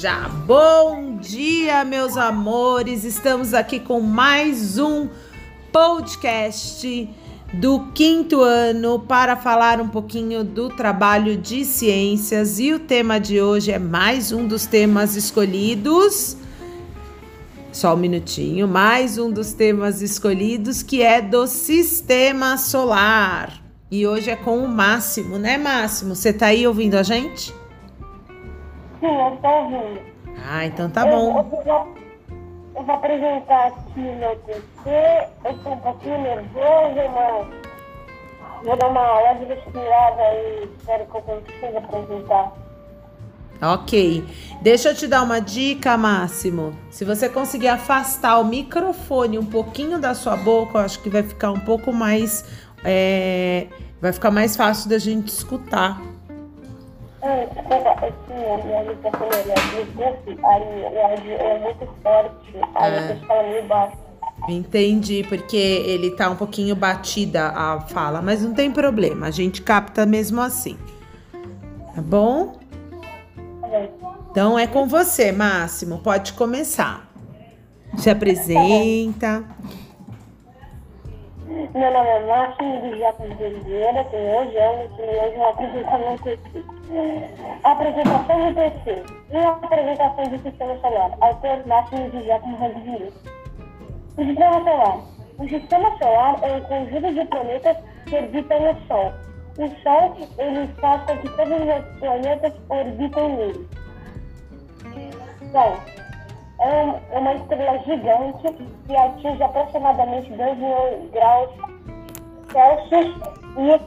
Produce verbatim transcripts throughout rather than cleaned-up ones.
já. Bom dia, meus amores. Estamos aqui com mais um podcast do quinto ano para falar um pouquinho do trabalho de ciências, e o tema de hoje é mais um dos temas escolhidos. Só um minutinho, mais um dos temas escolhidos, que é do sistema solar. E hoje é com o Máximo, né, Máximo? Você tá aí ouvindo a gente? Não, tá ouvindo. Ah, então tá eu, bom. Eu vou, eu vou apresentar aqui meu T C. Eu tô um pouquinho nervosa, mas vou dar uma aula de respirada e espero que eu consiga apresentar. Ok, deixa eu te dar uma dica, Máximo. Se você conseguir afastar o microfone um pouquinho da sua boca, eu acho que vai ficar um pouco mais, é... vai ficar mais fácil da gente escutar. Ah, desculpa, eu tinha minha microfone é muito forte, aí a gente fala meio baixo. Entendi, porque ele tá um pouquinho batida a fala, mas não tem problema, a gente capta mesmo assim, tá bom? Então é com você, Máximo. Pode começar. Se apresenta. Meu nome é Máximo de Jacques de Vieira, tenho onze anos e hoje eu apresento meu T C. Apresentação do T C. Uma apresentação do sistema solar. Autor Máximo de Jacques de Vieira. O sistema solar. O sistema solar é um conjunto de planetas que orbitam o Sol. O Sol, ele faz com que todos os planetas orbitam nele. Sol é uma estrela gigante que atinge aproximadamente dois mil graus Celsius e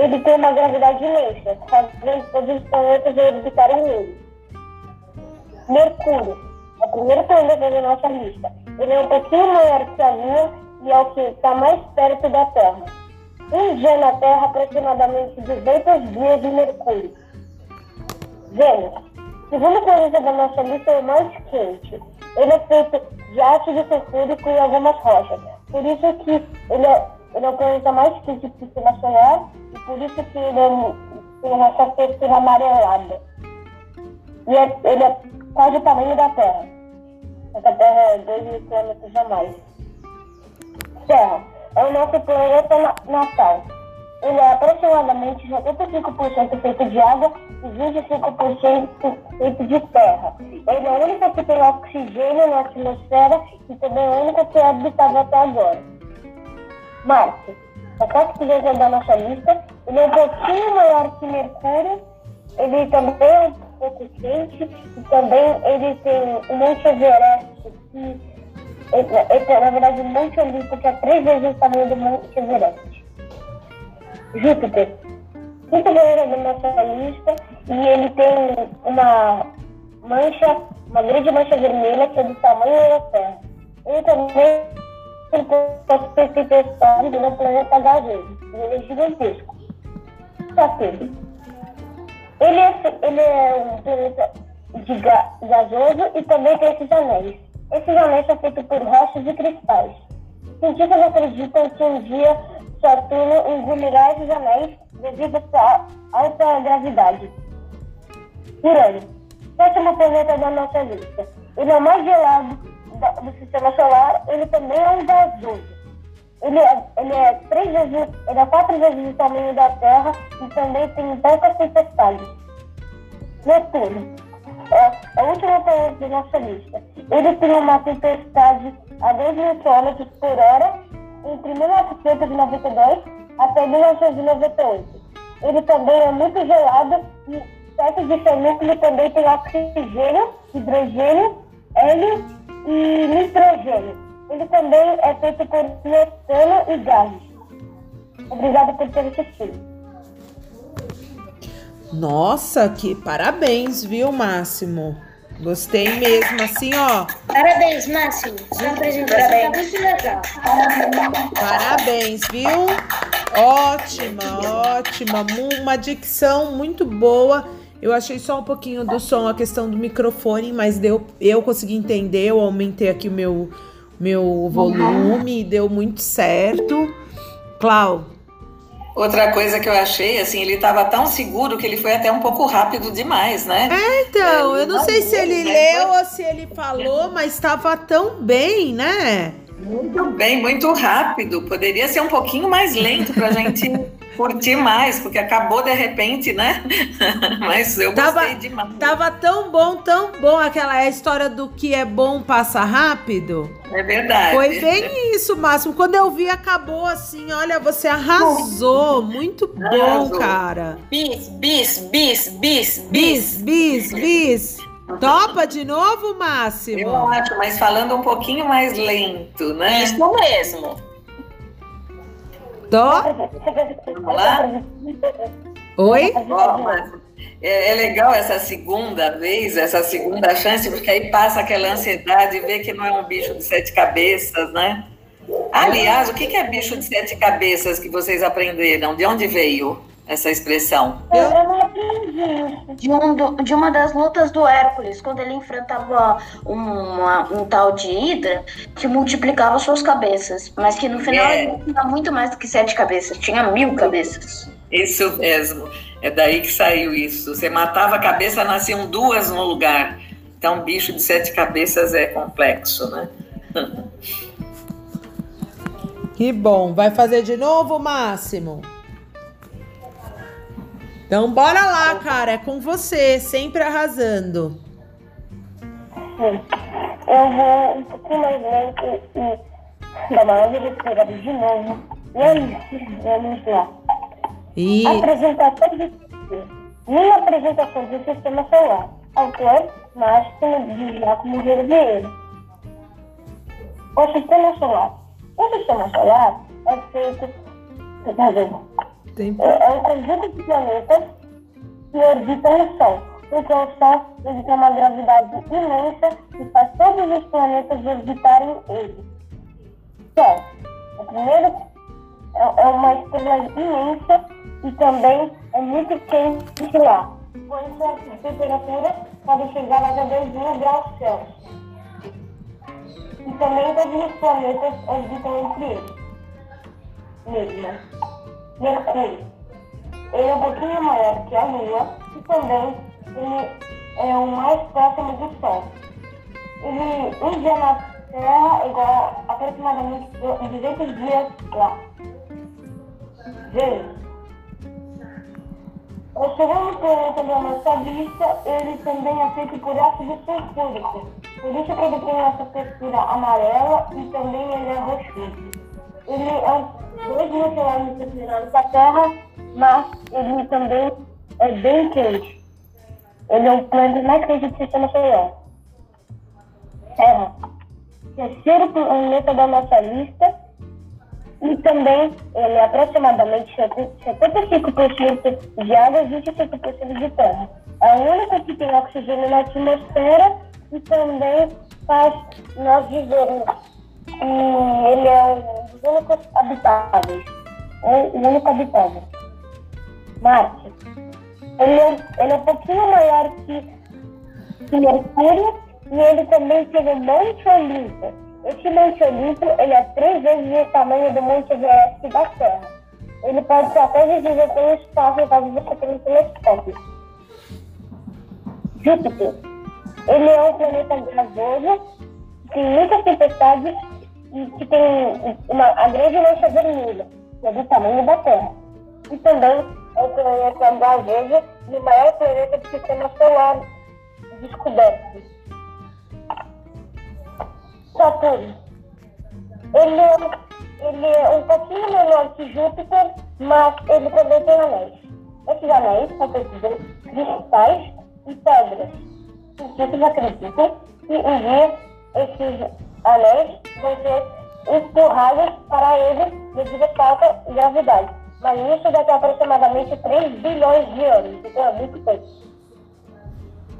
ele tem uma gravidade imensa, fazendo todos os planetas orbitarem nele. Mercúrio é o primeiro planeta da nossa lista. Ele é um pouquinho maior que a Lua e é o que está mais perto da Terra. Um dia na Terra, aproximadamente duzentos dias de Mercúrio. Vênus, segundo o planeta da nossa lista, é o mais quente. Ele é feito de ácido sulfúrico e algumas rochas. Por isso que ele é, ele é o planeta mais quente do sistema solar e por isso que ele é, tem essa textura amarelada. E é, ele é quase o tamanho da Terra. Essa Terra é dois mil quilômetros a mais. Terra. É o nosso planeta natal. Ele é aproximadamente setenta e cinco por cento feito de água e vinte e cinco por cento feito de terra. Ele é o único que tem oxigênio na atmosfera e também é o único que é habitado até agora. Marte, a quarta planeta da nossa lista, ele é um pouquinho maior que Mercúrio, ele também é um pouco quente e também ele tem o Monte Everest, que Esse é, na verdade, o Monte Olimpo, que é três vezes o tamanho do Monte Everest. Júpiter. Muito grande da nossa lista, e ele tem uma mancha, uma grande mancha vermelha, que é do tamanho da Terra. Ele também tem uma superfície do planeta gasoso, e ele é gigantesco. Saturno. Ele é, ele é um planeta de ga, gasoso e também tem esses anéis. Esses anéis são feitos por rochas e cristais. Cientistas acreditam que um dia Saturno engolirá esses anéis devido à sua alta gravidade. Urano, sétimo planeta da nossa lista. Ele é o mais gelado do sistema solar, ele também é um gasoso. Ele é, ele é, três vezes, ele é quatro vezes o tamanho da Terra e também tem poucas tempestades. Netuno. É o último planeta da nossa lista. Ele tem uma tempestade a dois mil quilômetros por hora entre mil novecentos e noventa e dois até mil novecentos e noventa e oito. Ele também é muito gelado e perto de Fenômeno também tem oxigênio, hidrogênio, hélio e nitrogênio. Ele também é feito por metano e gases. Obrigada por ter assistido. Nossa, que parabéns, viu, Máximo? Gostei mesmo, assim, ó. Parabéns, Máximo. Sua apresentação tá muito legal. Parabéns, viu? Ótima, ótima. Uma dicção muito boa. Eu achei só um pouquinho do som, a questão do microfone, mas deu, eu consegui entender. Eu aumentei aqui o meu, meu volume e deu muito certo. Clau. Outra coisa que eu achei, assim, ele estava tão seguro que ele foi até um pouco rápido demais, né? É, então, é, eu não, não sei se ele leu foi... ou se ele falou, mas estava tão bem, né? Muito bem, muito rápido. Poderia ser um pouquinho mais lento para a gente curtir mais, porque acabou de repente, né? Mas eu tava, gostei demais. Tava tão bom, tão bom. Aquela história do que é bom passa rápido. É verdade. Foi bem isso, Máximo. Quando eu vi, acabou assim. Olha, você arrasou. Muito bom, arrasou. Cara. Bis, bis, bis, bis, bis. Bis, bis, bis. Topa de novo, Máximo? Eu acho, mas falando um pouquinho mais lento, né? Isso mesmo. Dó. Vamos lá? Oi? Ó, é, é legal essa segunda vez, essa segunda chance, porque aí passa aquela ansiedade, vê que não é um bicho de sete cabeças, né? Aliás, o que é bicho de sete cabeças que vocês aprenderam? De onde veio essa expressão? Eu não aprendi. De, um do, de uma das lutas do Hércules, quando ele enfrentava uma, um tal de Hidra, que multiplicava suas cabeças, mas que no final é. ele tinha muito mais do que sete cabeças, tinha mil cabeças. Isso mesmo, é daí que saiu isso. Você matava a cabeça, nasciam duas no lugar. Então, bicho de sete cabeças é complexo, né? Que bom, vai fazer de novo, Máximo? Então, bora lá, cara. É com você. Sempre arrasando. Eu vou um pouquinho mais lento e dar uma olhada pegada de novo. E aí, vamos lá. E... Apresentação de... Minha apresentação do sistema solar. Autor, Máximo de Jacques de Vieira. O sistema solar. O sistema solar é feito... Tempo. É um conjunto de planetas que orbitam o Sol, porque o Sol existe uma gravidade imensa e faz todos os planetas orbitarem ele. Sol, o primeiro é uma estrela imensa e também é muito quente lá, pois a temperatura pode chegar a dois mil graus Celsius. E também todos os planetas orbitam entre eles mesmo. Mercúrio. Ele é um pouquinho maior que a Lua e também ele é o mais próximo do Sol. Ele, um dia na Terra é igual a aproximadamente duzentos dias lá. Vênus. O segundo planeta da nossa lista, ele também é feito por ácido sulfúrico. Por isso que ele tem essa textura amarela e também ele é roxo. Ele é um dois mil quilômetros da Terra, mas ele também é bem quente. Ele é o planeta mais quente do sistema solar. Terra. Terceiro planeta da nossa lista. E também ele é aproximadamente setenta e cinco por cento de água e vinte e cinco por cento de terra. É o único que tem oxigênio na atmosfera e também faz nós vivermos. E ele é um dos únicos habitáveis. É o único habitável. Marte. Ele é, ele é um pouquinho maior que Mercúrio e ele também tem o Monte Olimpo. Esse Monte Olimpo ele é três vezes o tamanho do Monte Everest da Terra. Ele pode ser até visível pelo espaço e pode ser pelo telescópio. Júpiter. Ele é um planeta gravoso, tem muitas tempestades e que tem uma, a grande mancha vermelha, que é do tamanho da Terra. E também é o planeta gasoso e o maior planeta do sistema solar descoberto. Saturno. Ele é, ele é um pouquinho menor que Júpiter, mas ele também tem anéis. Esses anéis são feitos de cristais e pedras. Os cientistas acreditam que um dia esses anéis vão ser empurrados para eles devido à falta de gravidade. Mas isso daqui a aproximadamente três bilhões de anos, então é muito tempo.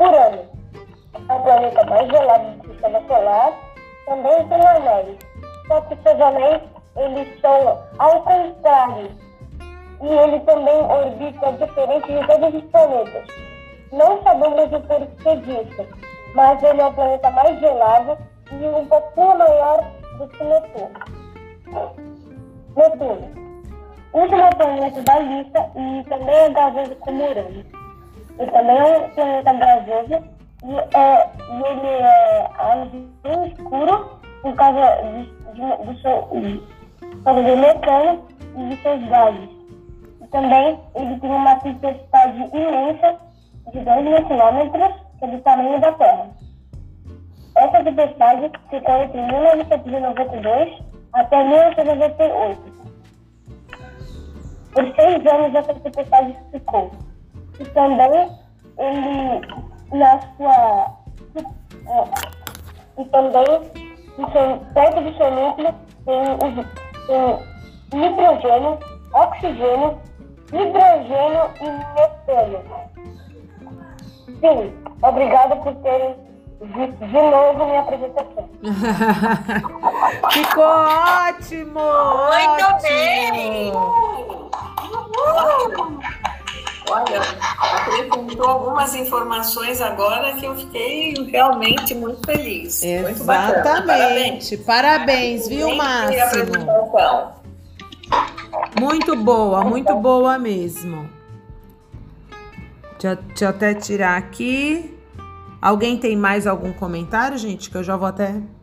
Urano é o planeta mais gelado do sistema solar, também tem anéis. Só que seus anéis, eles são ao contrário. E ele também orbita diferente de todos os planetas. Não sabemos o porquê disso, mas ele é o planeta mais gelado e um pouquinho maior do que Netuno. Netuno. um dos oponentes da lista e também é gasoso como Urano. Ele também é um planeta gasoso e, é, e ele é algo bem escuro por causa de, de, do seu de metano e de seus gases. E também ele tem uma tempestade imensa de dois mil quilômetros, que é do tamanho da Terra. Essa tempestade ficou entre mil novecentos e noventa e dois até mil novecentos e noventa e oito. Por seis anos essa tempestade ficou. E também ele, na sua. E também, no seu, perto do seu núcleo, tem, tem nitrogênio, oxigênio, hidrogênio e metano. Sim, obrigada por terem. De, de novo, minha apresentação. Ficou ótimo! Muito ótimo. Bem! Uhul. Olha, acrescentou algumas informações agora que eu fiquei realmente muito feliz. Exatamente. Muito bacana. Parabéns. Parabéns, Parabéns, viu, Máximo? Muito boa, muito boa mesmo. Deixa, deixa eu até tirar aqui. Alguém tem mais algum comentário, gente? Que eu já vou até...